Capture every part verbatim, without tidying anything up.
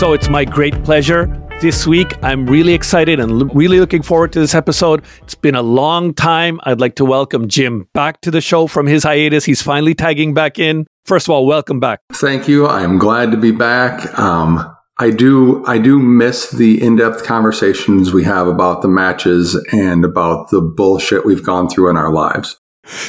So it's my great pleasure this week. I'm really excited and lo- really looking forward to this episode. It's been a long time. I'd like to welcome Jim back to the show from his hiatus. He's finally tagging back in. First of all, welcome back. Thank you. I'm glad to be back. Um, I do I do miss the in-depth conversations we have about the matches and about the bullshit we've gone through in our lives.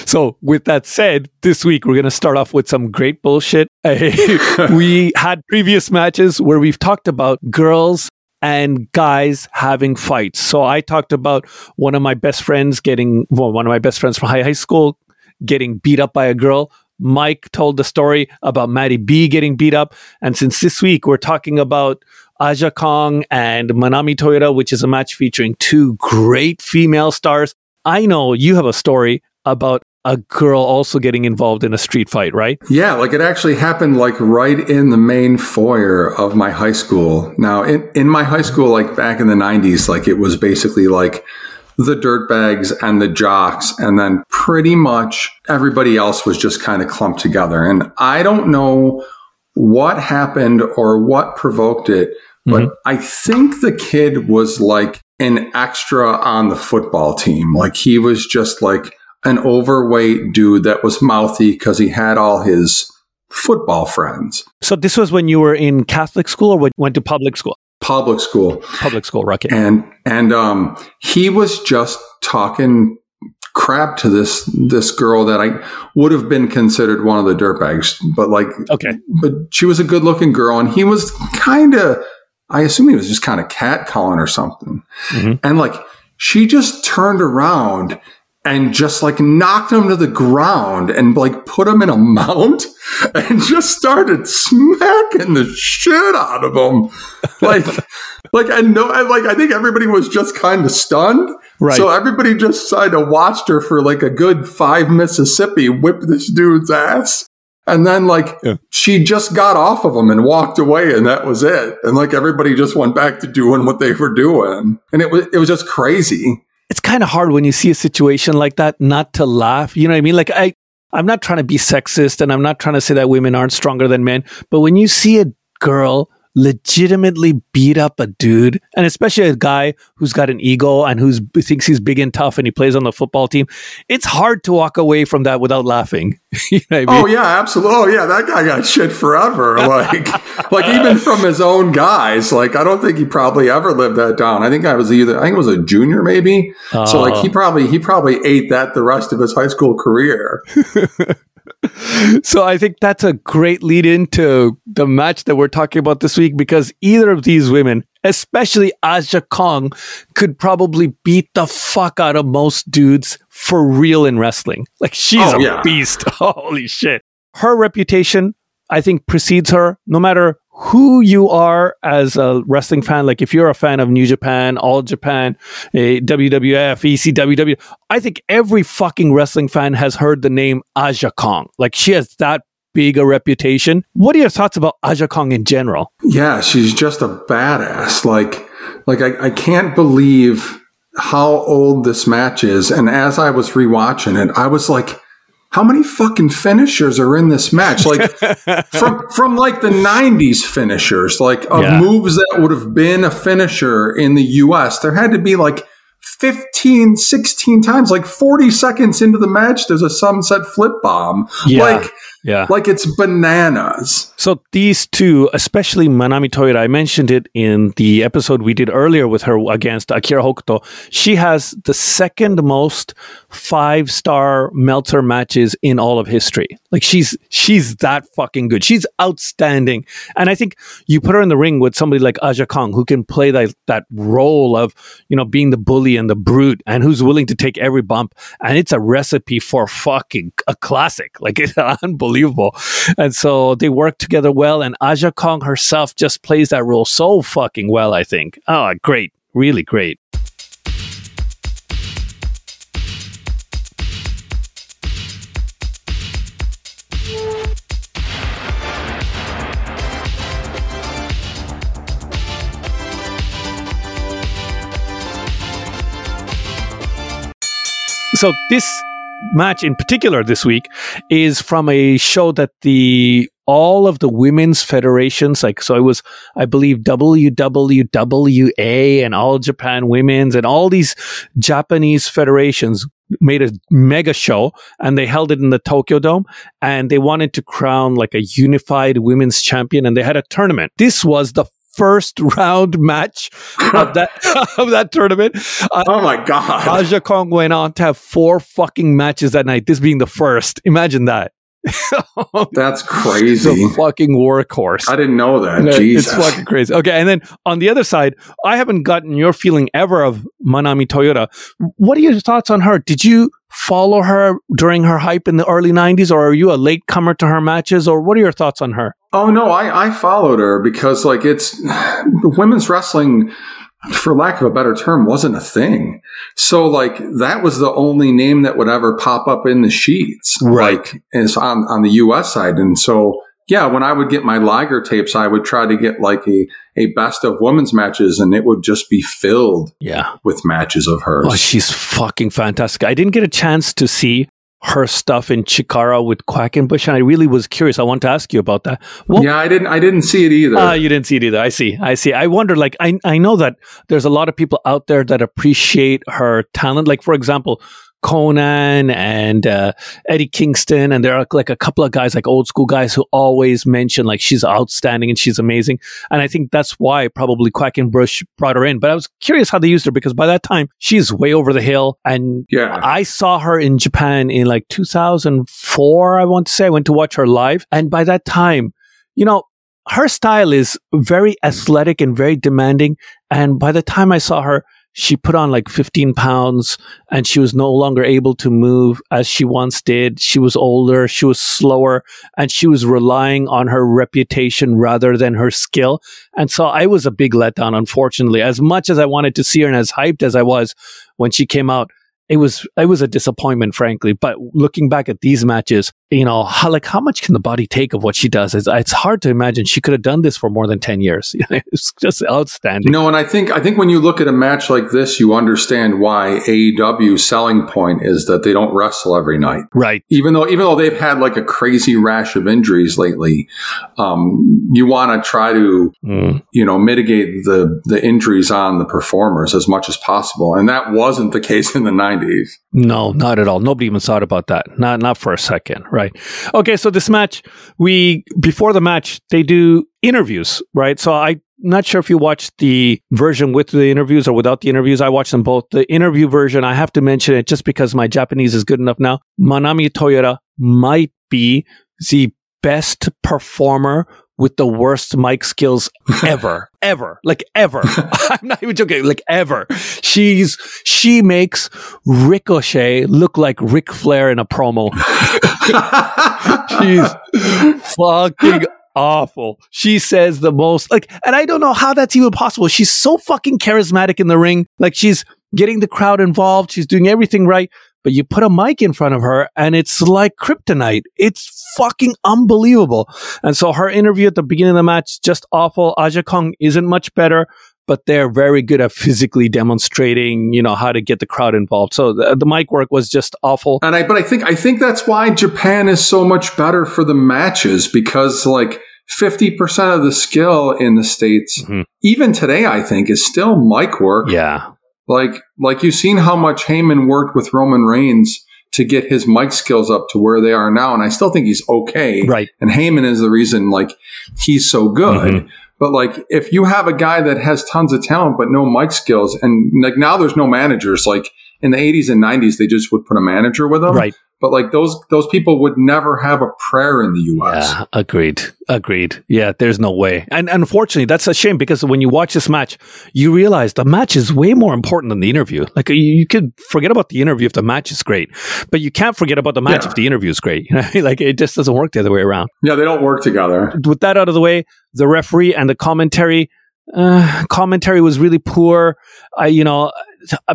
So with that said, this week we're going to start off with some great bullshit. We had previous matches where we've talked about girls and guys having fights. So I talked about one of my best friends getting, well, one of my best friends from high, high school getting beat up by a girl. Mike told the story about Maddie B getting beat up. And since this week, we're talking about Aja Kong and Manami Toyota, which is a match featuring two great female stars. I know you have a story about a girl also getting involved in a street fight, right? Yeah, like it actually happened like right in the main foyer of my high school. Now, in, in my high school, like back in the nineties, like it was basically like the dirtbags and the jocks, and then pretty much everybody else was just kind of clumped together. And I don't know what happened or what provoked it, but mm-hmm. I think the kid was like an extra on the football team. Like he was just like an overweight dude that was mouthy because he had all his football friends. So this was when you were in Catholic school or when you went to public school? Public school. Public school, Rocket. And and um, he was just talking crap to this this girl that I would have been considered one of the dirtbags. But like, okay. But she was a good looking girl, and he was kind of, I assume he was just kind of catcalling or something. Mm-hmm. And like, she just turned around and just like knocked him to the ground and like put him in a mount and just started smacking the shit out of him. Like, like I know, I, like I think everybody was just kind of stunned. Right. So everybody just sort of watched her for like a good five Mississippi whip this dude's ass. And then like yeah. she just got off of him and walked away, and that was it. And like everybody just went back to doing what they were doing. And it was, it was just crazy. It's kind of hard when you see a situation like that not to laugh. You know what I mean? Like, I, I'm not trying to be sexist, and I'm not trying to say that women aren't stronger than men. But when you see a girl legitimately beat up a dude, and especially a guy who's got an ego and who's, who thinks he's big and tough and he plays on the football team, it's hard to walk away from that without laughing. You know what I mean? Oh, yeah, absolutely. Oh, yeah, that guy got shit forever. Like, like even from his own guys. Like, I don't think he probably ever lived that down. I think I was either, I think it was a junior maybe. Oh. So, like, he probably, he probably ate that the rest of his high school career. So I think that's a great lead into the match that we're talking about this week, because either of these women, especially Aja Kong, could probably beat the fuck out of most dudes for real in wrestling. Like, she's oh, a yeah. beast. Holy shit. Her reputation, I think, precedes her. No matter who you are as a wrestling fan, like if you're a fan of New Japan, All Japan, W W F, E C W, I think every fucking wrestling fan has heard the name Aja Kong. Like, she has that big a reputation. What are your thoughts about Aja Kong in general? Yeah, she's just a badass. Like, like I, I can't believe how old this match is. And as I was rewatching it, I was like, how many fucking finishers are in this match? Like from from like the nineties finishers, like of yeah. moves that would have been a finisher in the U S, there had to be like fifteen, sixteen times, like forty seconds into the match, there's a sunset flip bomb. Yeah. Like, yeah. like it's bananas. So these two, especially Manami Toyota, I mentioned it in the episode we did earlier with her against Akira Hokuto. She has the second most five-star Meltzer matches in all of history. Like, she's she's that fucking good. She's outstanding. And I think you put her in the ring with somebody like Aja Kong, who can play that, that role of, you know, being the bully and the brute and who's willing to take every bump. And it's a recipe for fucking a classic. Like, it's unbelievable. And so they work together well. And Aja Kong herself just plays that role so fucking well, I think. Oh, great. Really great. So this match in particular this week is from a show that the all of the women's federations, like, so it was, I believe, W W W A and All Japan Women's and all these Japanese federations made a mega show, and they held it in the Tokyo Dome, and they wanted to crown like a unified women's champion, and they had a tournament. This was the first round match of that of that tournament. Uh, oh my god! Aja Kong went on to have four fucking matches that night. This being the first. Imagine that. That's crazy. The fucking workhorse. I didn't know that. No, Jesus, it's fucking crazy. Okay, and then on the other side, I haven't gotten your feeling ever of Manami Toyota. What are your thoughts on her? Did you follow her during her hype in the early nineties, or are you a latecomer to her matches, or what are your thoughts on her? Oh no, I, I followed her because like it's women's wrestling, for lack of a better term, wasn't a thing. So like that was the only name that would ever pop up in the sheets, right? Like, it's on, on the U S side. And so, yeah, when I would get my Liger tapes, I would try to get like a, a best of women's matches, and it would just be filled yeah. with matches of hers. Oh, she's fucking fantastic. I didn't get a chance to see her stuff in Chikara with Quackenbush, and I really was curious. I want to ask you about that. Well, yeah, I didn't. I didn't see it either. Ah, uh, you didn't see it either. I see. I see. I wonder. Like, I I know that there's a lot of people out there that appreciate her talent. Like, for example, Conan and uh, Eddie Kingston, and there are like a couple of guys, like old school guys, who always mention like she's outstanding and she's amazing. And I think that's why probably Quackenbush brought her in. But I was curious how they used her, because by that time she's way over the hill. And yeah. I saw her in Japan in like two thousand four. I want to say I went to watch her live, and by that time, you know, her style is very athletic and very demanding. And by the time I saw her, she put on like fifteen pounds, and she was no longer able to move as she once did. She was older, she was slower, and she was relying on her reputation rather than her skill. And so I was a big letdown, unfortunately. As much as I wanted to see her and as hyped as I was when she came out, it was it was a disappointment, frankly. But looking back at these matches, you know, how, like how much can the body take of what she does? It's, it's hard to imagine she could have done this for more than ten years. It's just outstanding. No, and I think I think when you look at a match like this, you understand why A E W's selling point is that they don't wrestle every night, right? Even though even though they've had like a crazy rash of injuries lately, um, you want to try to mm. you know mitigate the the injuries on the performers as much as possible, and that wasn't the case in the nineties. No, not at all. Nobody even thought about that. Not not for a second, right? Okay, so this match, we before the match, they do interviews, right? So I'm not sure if you watched the version with the interviews or without the interviews. I watched them both. The interview version, I have to mention it just because my Japanese is good enough now. Manami Toyota might be the best performer with the worst mic skills ever, ever, like ever. I'm not even joking, like ever. She's, she makes Ricochet look like Ric Flair in a promo. She's fucking awful. She says the most, like, and I don't know how that's even possible. She's so fucking charismatic in the ring. Like, she's getting the crowd involved. She's doing everything right. But you put a mic in front of her and it's like kryptonite. It's fucking unbelievable. And so her interview at the beginning of the match, just awful. Aja Kong isn't much better, but they're very good at physically demonstrating, you know, how to get the crowd involved. So the, the mic work was just awful. And I, but I think, I think that's why Japan is so much better for the matches, because like, fifty percent of the skill in the States, mm-hmm. even today, I think is still mic work. Yeah. Like, like you've seen how much Heyman worked with Roman Reigns to get his mic skills up to where they are now, and I still think he's okay. Right. And Heyman is the reason, like, he's so good. Mm-hmm. But like, if you have a guy that has tons of talent but no mic skills, and like now there's no managers. Like in the eighties and nineties, they just would put a manager with them. Right. But like those those people would never have a prayer in the U S. Yeah, agreed. Agreed. Yeah, there's no way. And, and unfortunately, that's a shame, because when you watch this match, you realize the match is way more important than the interview. Like, you, you could forget about the interview if the match is great, but you can't forget about the match yeah. if the interview is great. You know, like, it just doesn't work the other way around. Yeah, they don't work together. With that out of the way, the referee and the commentary, uh, commentary was really poor. I, you know,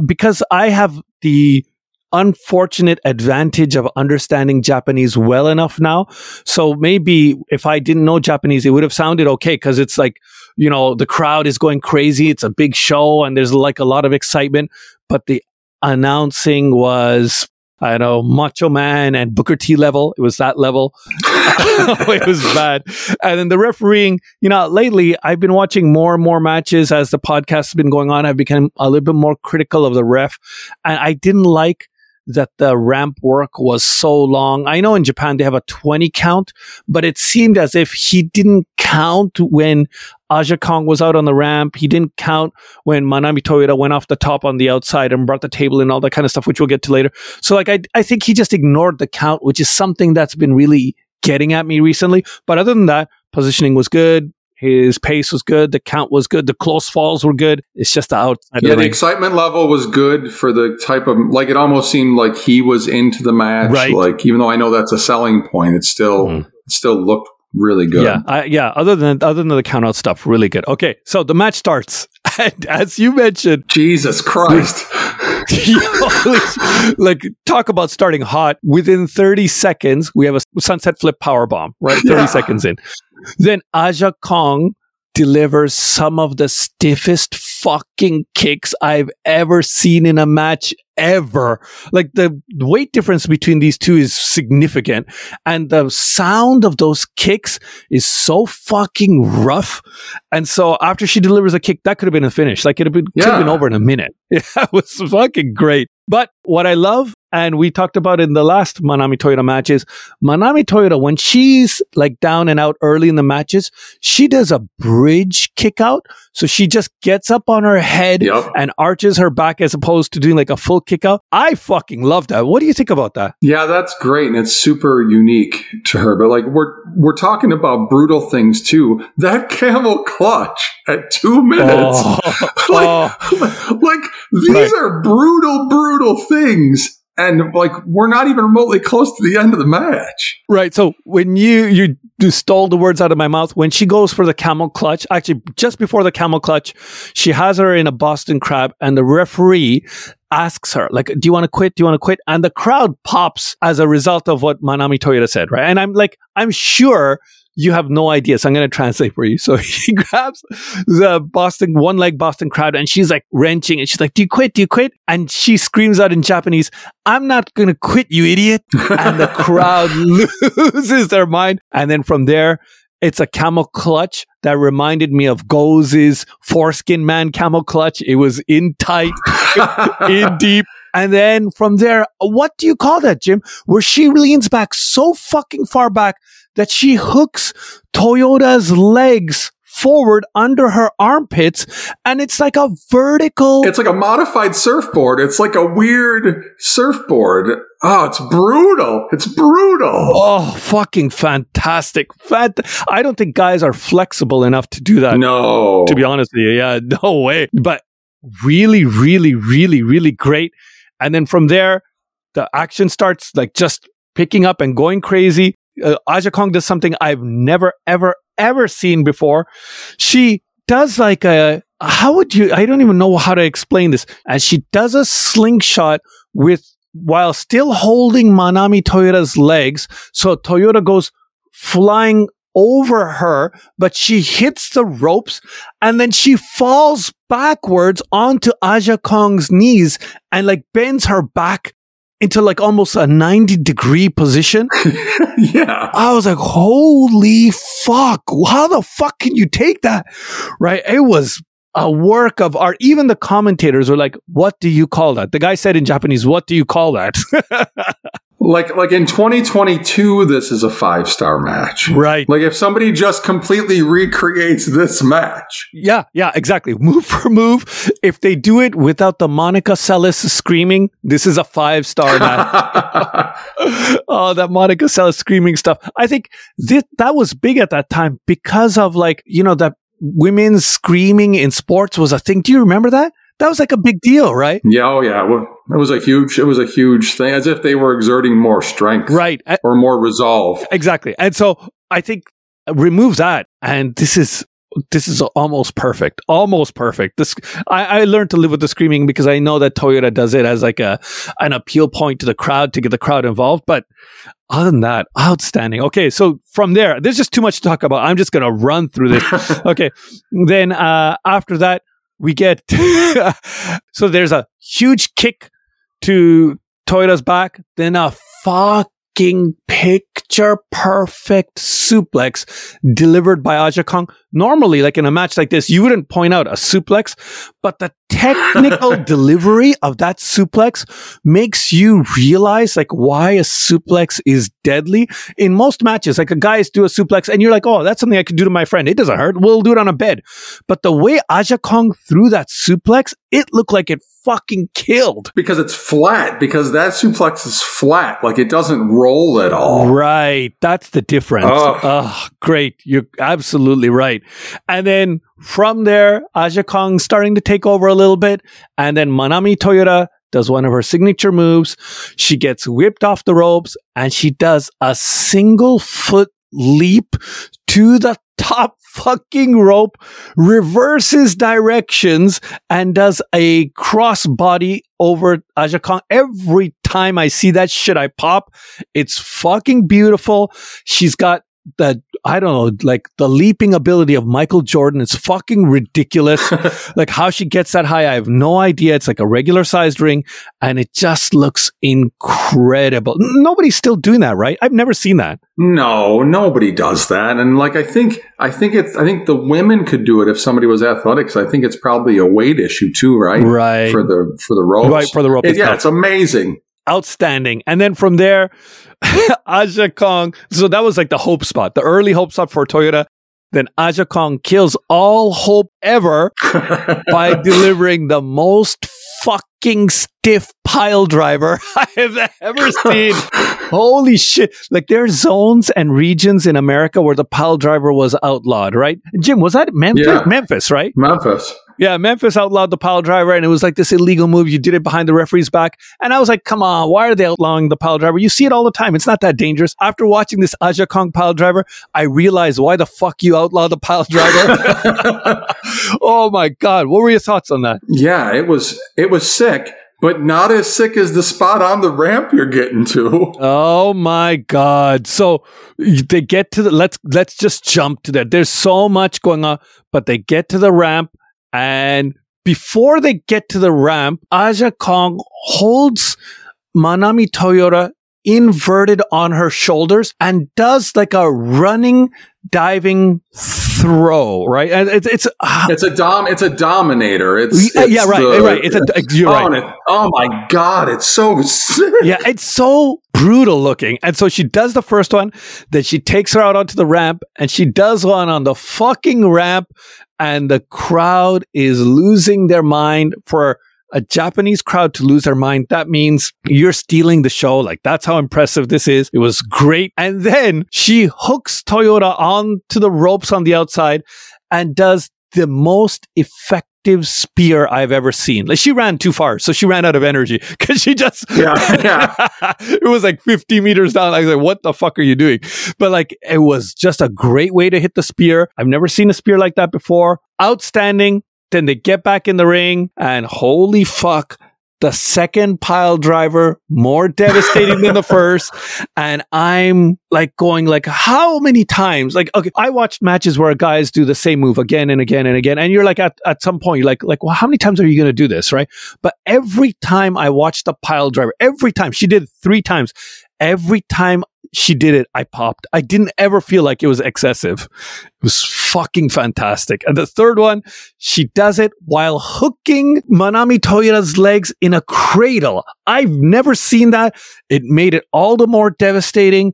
because I have the unfortunate advantage of understanding Japanese well enough now. So maybe if I didn't know Japanese, it would have sounded okay, because it's like, you know, the crowd is going crazy. It's a big show and there's like a lot of excitement, but the announcing was I know, Macho Man and Booker T level. It was that level. It was bad. And then the refereeing, you know, lately I've been watching more and more matches as the podcast has been going on. I've become a little bit more critical of the ref. And I didn't like that the ramp work was so long. I know in Japan they have a twenty count, but it seemed as if he didn't count when Aja Kong was out on the ramp. He didn't count when Manami Toyota went off the top on the outside and brought the table and all that kind of stuff, which we'll get to later. So like, I, I think he just ignored the count, which is something that's been really getting at me recently. But other than that, positioning was good. His pace was good. The count was good. The close falls were good. It's just the outside. Yeah, the, the excitement level was good for the type of, like, it almost seemed like he was into the match. Right. Like, even though I know that's a selling point, it still, mm. it still looked really good. Yeah. I, yeah. Other than, other than the count out stuff, really good. Okay. So the match starts. And as you mentioned, Jesus Christ. Like, talk about starting hot. Within thirty seconds, we have a sunset flip powerbomb, right? thirty yeah. seconds in. Then Aja Kong delivers some of the stiffest fucking kicks I've ever seen in a match ever. Like, the weight difference between these two is significant, and the sound of those kicks is so fucking rough. And so after she delivers a kick, that could have been a finish. Like, it would have been, yeah. been over in a minute. Yeah, it was fucking great. But what I love, and we talked about in the last Manami Toyota matches, Manami Toyota, when she's like down and out early in the matches, she does a bridge kick out. So she just gets up on her head yep. and arches her back as opposed to doing like a full kick out. I fucking love that. What do you think about that? Yeah, that's great. And it's super unique to her. But like, we're, we're talking about brutal things too. That camel clutch at two minutes. Oh, like, oh. like these right. are brutal, brutal things. And like, we're not even remotely close to the end of the match. Right. So when you, you you stole the words out of my mouth, when she goes for the camel clutch, actually just before the camel clutch, she has her in a Boston crab, and the referee asks her, like, do you want to quit? Do you want to quit? And the crowd pops as a result of what Manami Toyota said, right? And I'm like, I'm sure you have no idea, so I'm going to translate for you. So he grabs the Boston, one leg Boston crowd, and she's like wrenching, and she's like, do you quit? Do you quit? And she screams out in Japanese, I'm not going to quit, you idiot. And the crowd loses their mind. And then from there, it's a camel clutch that reminded me of Goze's foreskin man camel clutch. It was in tight, in deep. And then from there, what do you call that, Jim? Where she leans back so fucking far back that she hooks Toyota's legs forward under her armpits, and it's like a vertical... It's like a modified surfboard. It's like a weird surfboard. Oh, it's brutal. It's brutal. Oh, fucking fantastic. Fant- I don't think guys are flexible enough to do that. No. To be honest with you, yeah, no way. But really, really, really, really great. And then from there, the action starts like just picking up and going crazy. Uh, Aja Kong does something I've never, ever, ever seen before. She does like a, how would you, I don't even know how to explain this. And she does a slingshot with, while still holding Manami Toyota's legs. So Toyota goes flying over her, but she hits the ropes, and then she falls backwards onto Aja Kong's knees and like bends her back into like almost a ninety degree position. Yeah. I was like, holy fuck. How the fuck can you take that? Right. It was a work of art. Even the commentators were like, what do you call that? The guy said in Japanese, what do you call that? Like, like in twenty twenty-two, this is a five-star match. Right. Like, if somebody just completely recreates this match. Yeah, yeah, exactly. Move for move. If they do it without the Monica Seles screaming, this is a five-star match. Oh, that Monica Seles screaming stuff. I think th- that was big at that time because of, like, you know, that women screaming in sports was a thing. Do you remember that? That was like a big deal, right? Yeah, oh yeah. It was a huge, it was a huge thing, as if they were exerting more strength, right, or more resolve. Exactly. And so I think remove that, and this is this is almost perfect, almost perfect. This I, I learned to live with the screaming because I know that Toyota does it as like a an appeal point to the crowd to get the crowd involved, but. Other than that, outstanding. Okay, so from there, there's just too much to talk about. I'm just going to run through this. Okay, then uh, after that, we get... So there's a huge kick to Toyota's back, then a fucking picture perfect suplex delivered by Aja Kong. Normally, like in a match like this, you wouldn't point out a suplex, but the technical delivery of that suplex makes you realize like why a suplex is deadly. In most matches, like a guys do a suplex and you're like, oh, that's something I could do to my friend. It doesn't hurt. We'll do it on a bed. But the way Aja Kong threw that suplex, it looked like it fucking killed. Because it's flat. Because that suplex is flat. Like it doesn't roll at all. Right. That's the difference. Oh, oh great. You're absolutely right. And then from there, Aja Kong starting to take over a little bit. And then Manami Toyota does one of her signature moves. She gets whipped off the ropes and she does a single foot leap to the top fucking rope, reverses directions, and does a crossbody over Aja Kong. Every time I see that shit, I pop. It's fucking beautiful. She's got the, I don't know, like the leaping ability of Michael Jordan. It's fucking ridiculous. Like how she gets that high, I have no idea. It's like a regular sized ring and it just looks incredible. Nobody's still doing that, right? I've never seen that. No, nobody does that. And like, I think, I think it's, I think the women could do it if somebody was athletic. I think it's probably a weight issue too, right? Right. For the, for the ropes. Right, for the ropes. It, yeah, it's amazing. Outstanding. And then from there, Aja Kong. So that was like the hope spot, the early hope spot for Toyota. Then Aja Kong kills all hope ever by delivering the most fucking stiff pile driver I have ever seen. Holy shit. Like there are zones and regions in America where the pile driver was outlawed, right? Jim, was that Memphis? Yeah. Memphis, right? Memphis. Yeah, Memphis outlawed the pile driver, and it was like this illegal move. You did it behind the referee's back. And I was like, come on, why are they outlawing the pile driver? You see it all the time. It's not that dangerous. After watching this Aja Kong pile driver, I realized why the fuck you outlawed the pile driver. Oh my God. What were your thoughts on that? Yeah, it was it was sick, but not as sick as the spot on the ramp you're getting to. Oh my God. So they get to the let's let's just jump to that. There's so much going on, but they get to the ramp. And before they get to the ramp, Aja Kong holds Manami Toyota inverted on her shoulders and does like a running, diving throw, right? And it's it's uh, it's a dom, it's a dominator. It's, yeah, it's yeah right, the, right. It's a you're right. It. Oh my God, it's so sick. Yeah, it's so brutal looking. And so she does the first one, then she takes her out onto the ramp, and she does one on the fucking ramp. And the crowd is losing their mind. For a Japanese crowd to lose their mind, that means you're stealing the show. Like, that's how impressive this is. It was great. And then she hooks Toyota onto the ropes on the outside and does the most effective spear I've ever seen. Like, she ran too far, so she ran out of energy because she just yeah, yeah. It was like fifty meters down. I was like, what the fuck are you doing? But like, it was just a great way to hit the spear. I've never seen a spear like that before. Outstanding. Then they get back in the ring and holy fuck, the second pile driver, more devastating than the first. And I'm like going like, how many times? Like, okay, I watched matches where guys do the same move again and again and again. And you're like, at, at some point, you're like, like, well, how many times are you going to do this? Right. But every time I watched the pile driver, every time she did three times, every time she did it, I popped. I didn't ever feel like it was excessive. It was fucking fantastic. And the third one, she does it while hooking Manami Toyota's legs in a cradle. I've never seen that. It made it all the more devastating.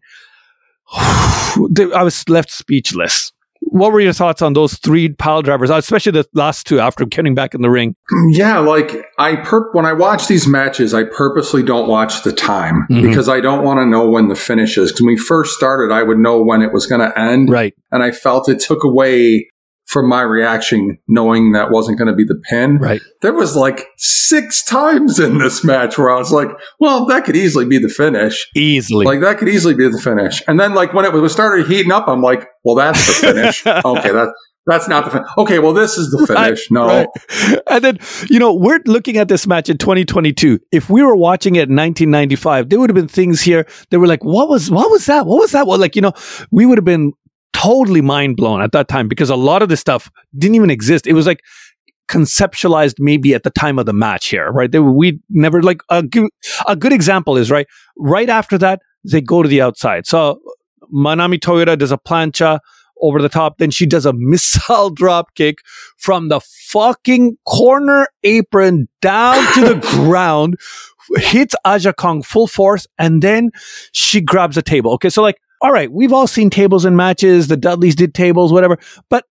I was left speechless. What were your thoughts on those three pile drivers, especially the last two after getting back in the ring? Yeah, like I perp when I watch these matches, I purposely don't watch the time mm-hmm. because I don't want to know when the finish is. 'Cause when we first started, I would know when it was going to end. Right. And I felt it took away from my reaction, knowing that wasn't going to be the pin. Right. There was like six times in this match where I was like, well, that could easily be the finish. Easily. Like, that could easily be the finish. And then, like, when it was started heating up, I'm like, well, that's the finish. Okay, that's... That's not the finish. Okay, well, this is the finish. Right, no. Right. And then, you know, we're looking at this match in twenty twenty-two. If we were watching it in nineteen ninety-five, there would have been things here that were like, what was, what was that? What was that? Well, like, you know, we would have been totally mind blown at that time because a lot of this stuff didn't even exist. It was like conceptualized maybe at the time of the match here, right? They, we never like a, a good example is right. Right after that, they go to the outside. So Manami Toyota does a plancha over the top. Then she does a missile drop kick from the fucking corner apron down to the ground, hits Aja Kong full force, and then she grabs a table. Okay, so like, all right, we've all seen tables in matches. The Dudleys did tables, whatever. But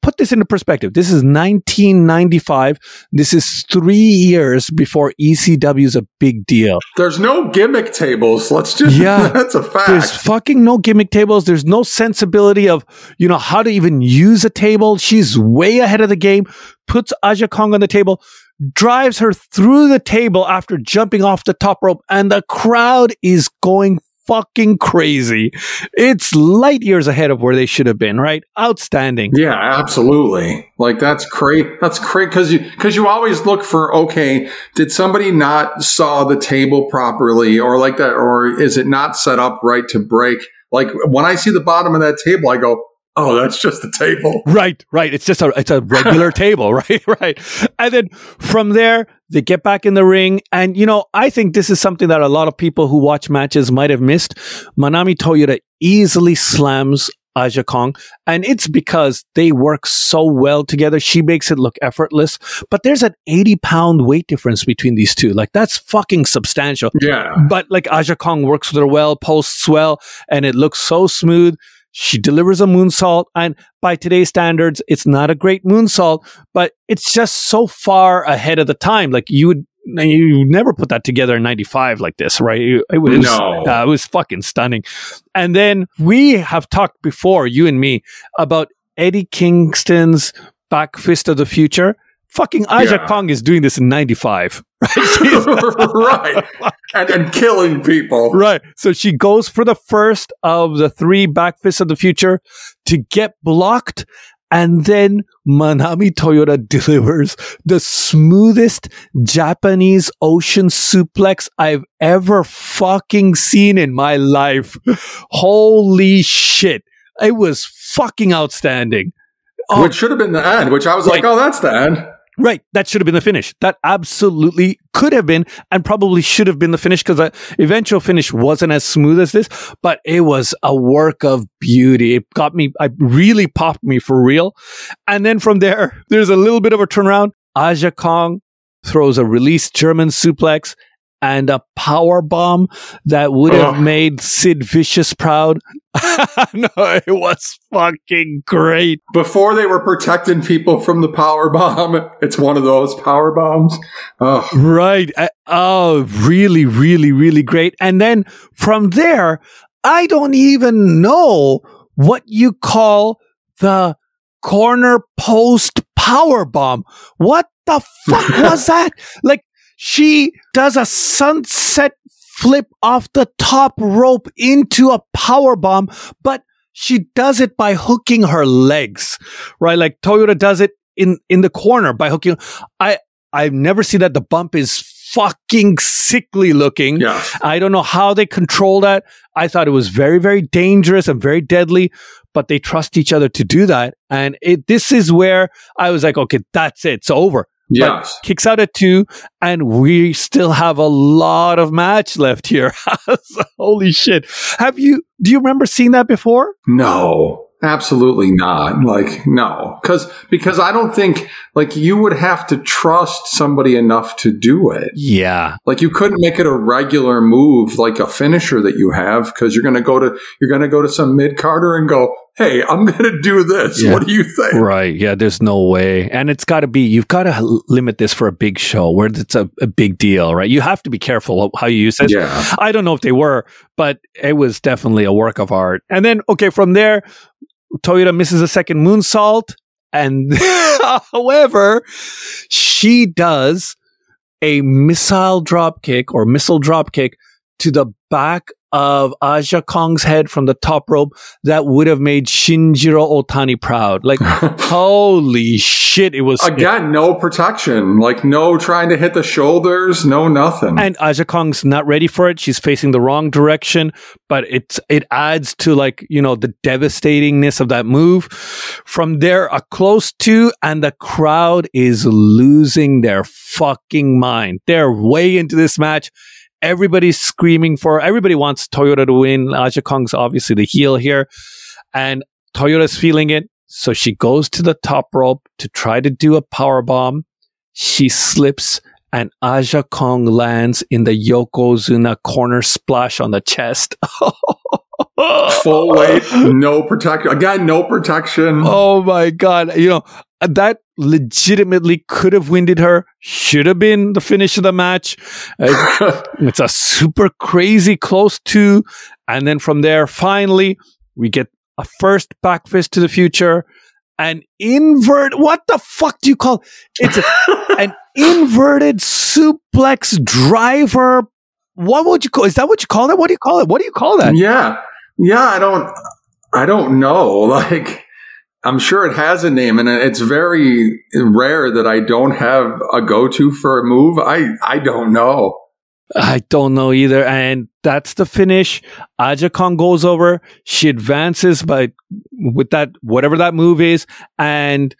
put this into perspective. This is nineteen ninety-five. This is three years before E C W is a big deal. There's no gimmick tables. Let's just, yeah, that's a fact. There's fucking no gimmick tables. There's no sensibility of, you know, how to even use a table. She's way ahead of the game, puts Aja Kong on the table, drives her through the table after jumping off the top rope, and the crowd is going fucking crazy. It's light years ahead of where they should have been, right? Outstanding. Yeah, absolutely. Like, that's great. That's great because you because you always look for, okay, did somebody not saw the table properly, or like that, or is it not set up right to break? Like, when I see the bottom of that table, I go, oh, that's just a table. Right, right. It's just a it's a regular table, right? Right. And then from there, they get back in the ring. And, you know, I think this is something that a lot of people who watch matches might have missed. Manami Toyota easily slams Aja Kong, and it's because they work so well together. She makes it look effortless, but there's an eighty pound weight difference between these two. Like, that's fucking substantial. Yeah. But like, Aja Kong works with her well, posts well, and it looks so smooth. She delivers a moonsault, and by today's standards, it's not a great moonsault, but it's just so far ahead of the time. Like, you would you never put that together in ninety-five like this, right? It was, no. Uh, it was fucking stunning. And then we have talked before, you and me, about Eddie Kingston's back fist of the future. Fucking Aja yeah. Kong is doing this in ninety-five. Right. Right. And, and killing people. Right. So she goes for the first of the three back fists of the future to get blocked. And then Manami Toyota delivers the smoothest Japanese ocean suplex I've ever fucking seen in my life. Holy shit. It was fucking outstanding. Oh, which should have been the end, which I was right. like, oh, that's the end. Right. That should have been the finish. That absolutely could have been and probably should have been the finish, because the eventual finish wasn't as smooth as this, but it was a work of beauty. It got me, it really popped me for real. And then from there, there's a little bit of a turnaround. Aja Kong throws a released German suplex and a power bomb that would have Ugh. made Sid Vicious proud. No, it was fucking great. Before they were protecting people from the power bomb, it's one of those power bombs. Ugh. Right. Uh, oh, really, really, really great. And then from there, I don't even know what you call the corner post power bomb. What the fuck was that? Like, she does a sunset flip off the top rope into a powerbomb, but she does it by hooking her legs, right? Like, Toyota does it in, in the corner by hooking. I, I've never seen that. The bump is fucking sickly looking. Yeah. I don't know how they control that. I thought it was very, very dangerous and very deadly, but they trust each other to do that. And it, this is where I was like, okay, that's it. It's over. Yes. But kicks out at two, and we still have a lot of match left here. Holy shit. Have you, do you remember seeing that before? No, absolutely not. Like, no. Because because I don't think, like, you would have to trust somebody enough to do it. Yeah. Like, you couldn't make it a regular move, like a finisher that you have, because you're going to go to, you're going to go to some mid-carder and go, hey, I'm going to do this. Yeah. What do you think? Right. Yeah, there's no way. And it's got to be, you've got to limit this for a big show where it's a, a big deal, right? You have to be careful how you use this. Yeah. I don't know if they were, but it was definitely a work of art. And then, okay, from there, Toyota misses a second moonsault. And however, she does a missile drop kick or missile drop kick to the back of Aja Kong's head from the top rope, that would have made Shinjiro Otani proud. Like, holy shit, it was... Again, it, no protection. Like, no trying to hit the shoulders, no nothing. And Aja Kong's not ready for it. She's facing the wrong direction, but it's, it adds to, like, you know, the devastatingness of that move. From there, a close two, and the crowd is losing their fucking mind. They're way into this match. Everybody's screaming for, everybody wants Toyota to win. Aja Kong's obviously the heel here. And Toyota's feeling it. So she goes to the top rope to try to do a powerbomb. She slips and Aja Kong lands in the Yokozuna corner splash on the chest. Full weight, no protection. Again, no protection. Oh my God. You know, that legitimately could have winded her, should have been the finish of the match. It's, it's a super crazy close two. And then from there, finally, we get a first back fist to the future. An invert, what the fuck do you call it's a, an inverted suplex driver? What would you call? Is that what you call that? What do you call it? What do you call that? Yeah. Yeah, I don't, I don't know. Like, I'm sure it has a name, and it's very rare that I don't have a go-to for a move. I, I don't know. I don't know either. And that's the finish. Aja Kong goes over. She advances by with that, whatever that move is. And,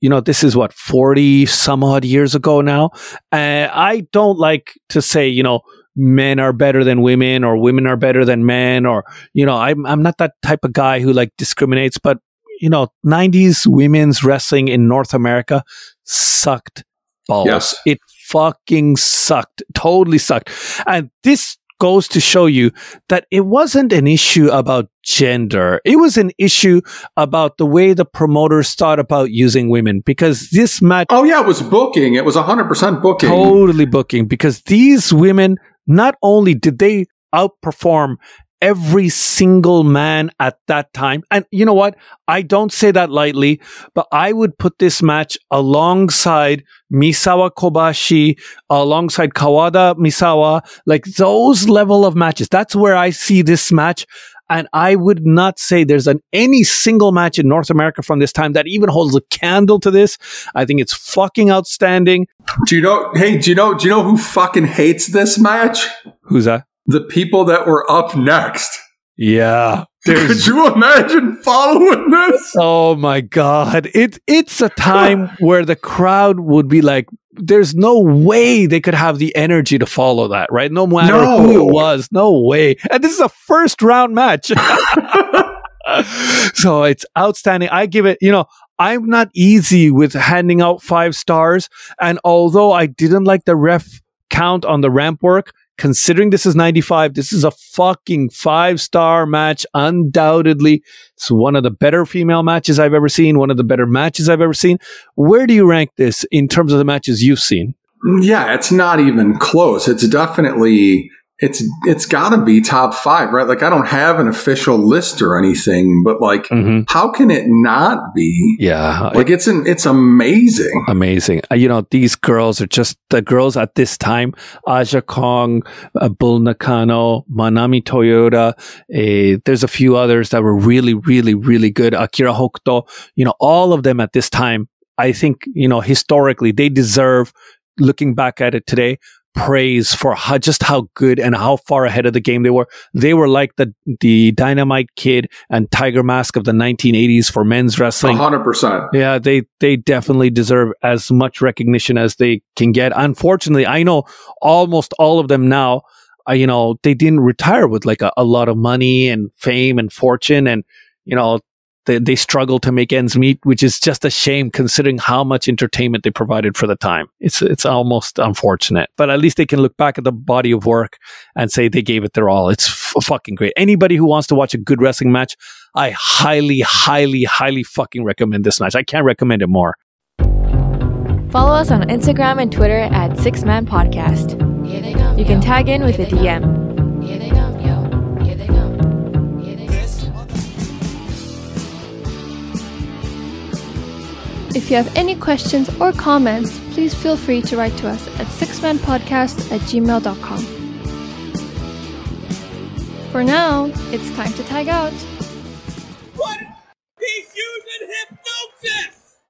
you know, this is what, forty some odd years ago now. And I don't like to say, you know, men are better than women or women are better than men, or, you know, I'm, I'm not that type of guy who like discriminates, but, you know, nineties women's wrestling in North America sucked balls. Yes. It fucking sucked. Totally sucked. And this goes to show you that it wasn't an issue about gender. It was an issue about the way the promoters thought about using women, because this match... Oh, yeah, it was booking. It was one hundred percent booking. Totally booking, because these women... Not only did they outperform every single man at that time, and you know what? I don't say that lightly, but I would put this match alongside Misawa Kobashi, alongside Kawada Misawa, like those level of matches. That's where I see this match, and I would not say there's an any single match in North America from this time that even holds a candle to this. I think it's fucking outstanding. Do you know? Hey, do you know? Do you know who fucking hates this match? Who's that? The people that were up next. Yeah. Could you imagine following this? Oh my God. It, it's a time where the crowd would be like, there's no way they could have the energy to follow that, right? No matter no. who it was. No way. And this is a first round match. So it's outstanding. I give it, you know, I'm not easy with handing out five stars. And although I didn't like the ref count on the ramp work, considering this is ninety-five, this is a fucking five-star match, undoubtedly. It's one of the better female matches I've ever seen, one of the better matches I've ever seen. Where do you rank this in terms of the matches you've seen? Yeah, it's not even close. It's definitely, it's it's got to be top five, right? Like, I don't have an official list or anything, but, like, mm-hmm. how can it not be? Yeah. Like, it's an, it's amazing. Amazing. Uh, you know, these girls are just, the girls at this time, Aja Kong, uh, Bull Nakano, Manami Toyota, uh, there's a few others that were really, really, really good. Akira Hokuto, you know, all of them at this time, I think, you know, historically, they deserve, looking back at it today, praise for how, just how good and how far ahead of the game they were. They were like the the Dynamite Kid and Tiger Mask of the nineteen eighties for men's wrestling. one hundred percent. Yeah, they they definitely deserve as much recognition as they can get. Unfortunately, I know almost all of them now, uh, you know, they didn't retire with like a, a lot of money and fame and fortune, and, you know, they, they struggle to make ends meet, which is just a shame considering how much entertainment they provided for the time. It's it's almost unfortunate, but at least they can look back at the body of work and say they gave it their all. It's f- fucking great. Anybody who wants to watch a good wrestling match, I highly, highly, highly fucking recommend this match. I can't recommend it more. Follow us on Instagram and Twitter at Six Man Podcast. You can tag in with a D M. If you have any questions or comments, please feel free to write to us at sixmanpodcast at gmail dot com. For now, it's time to tag out.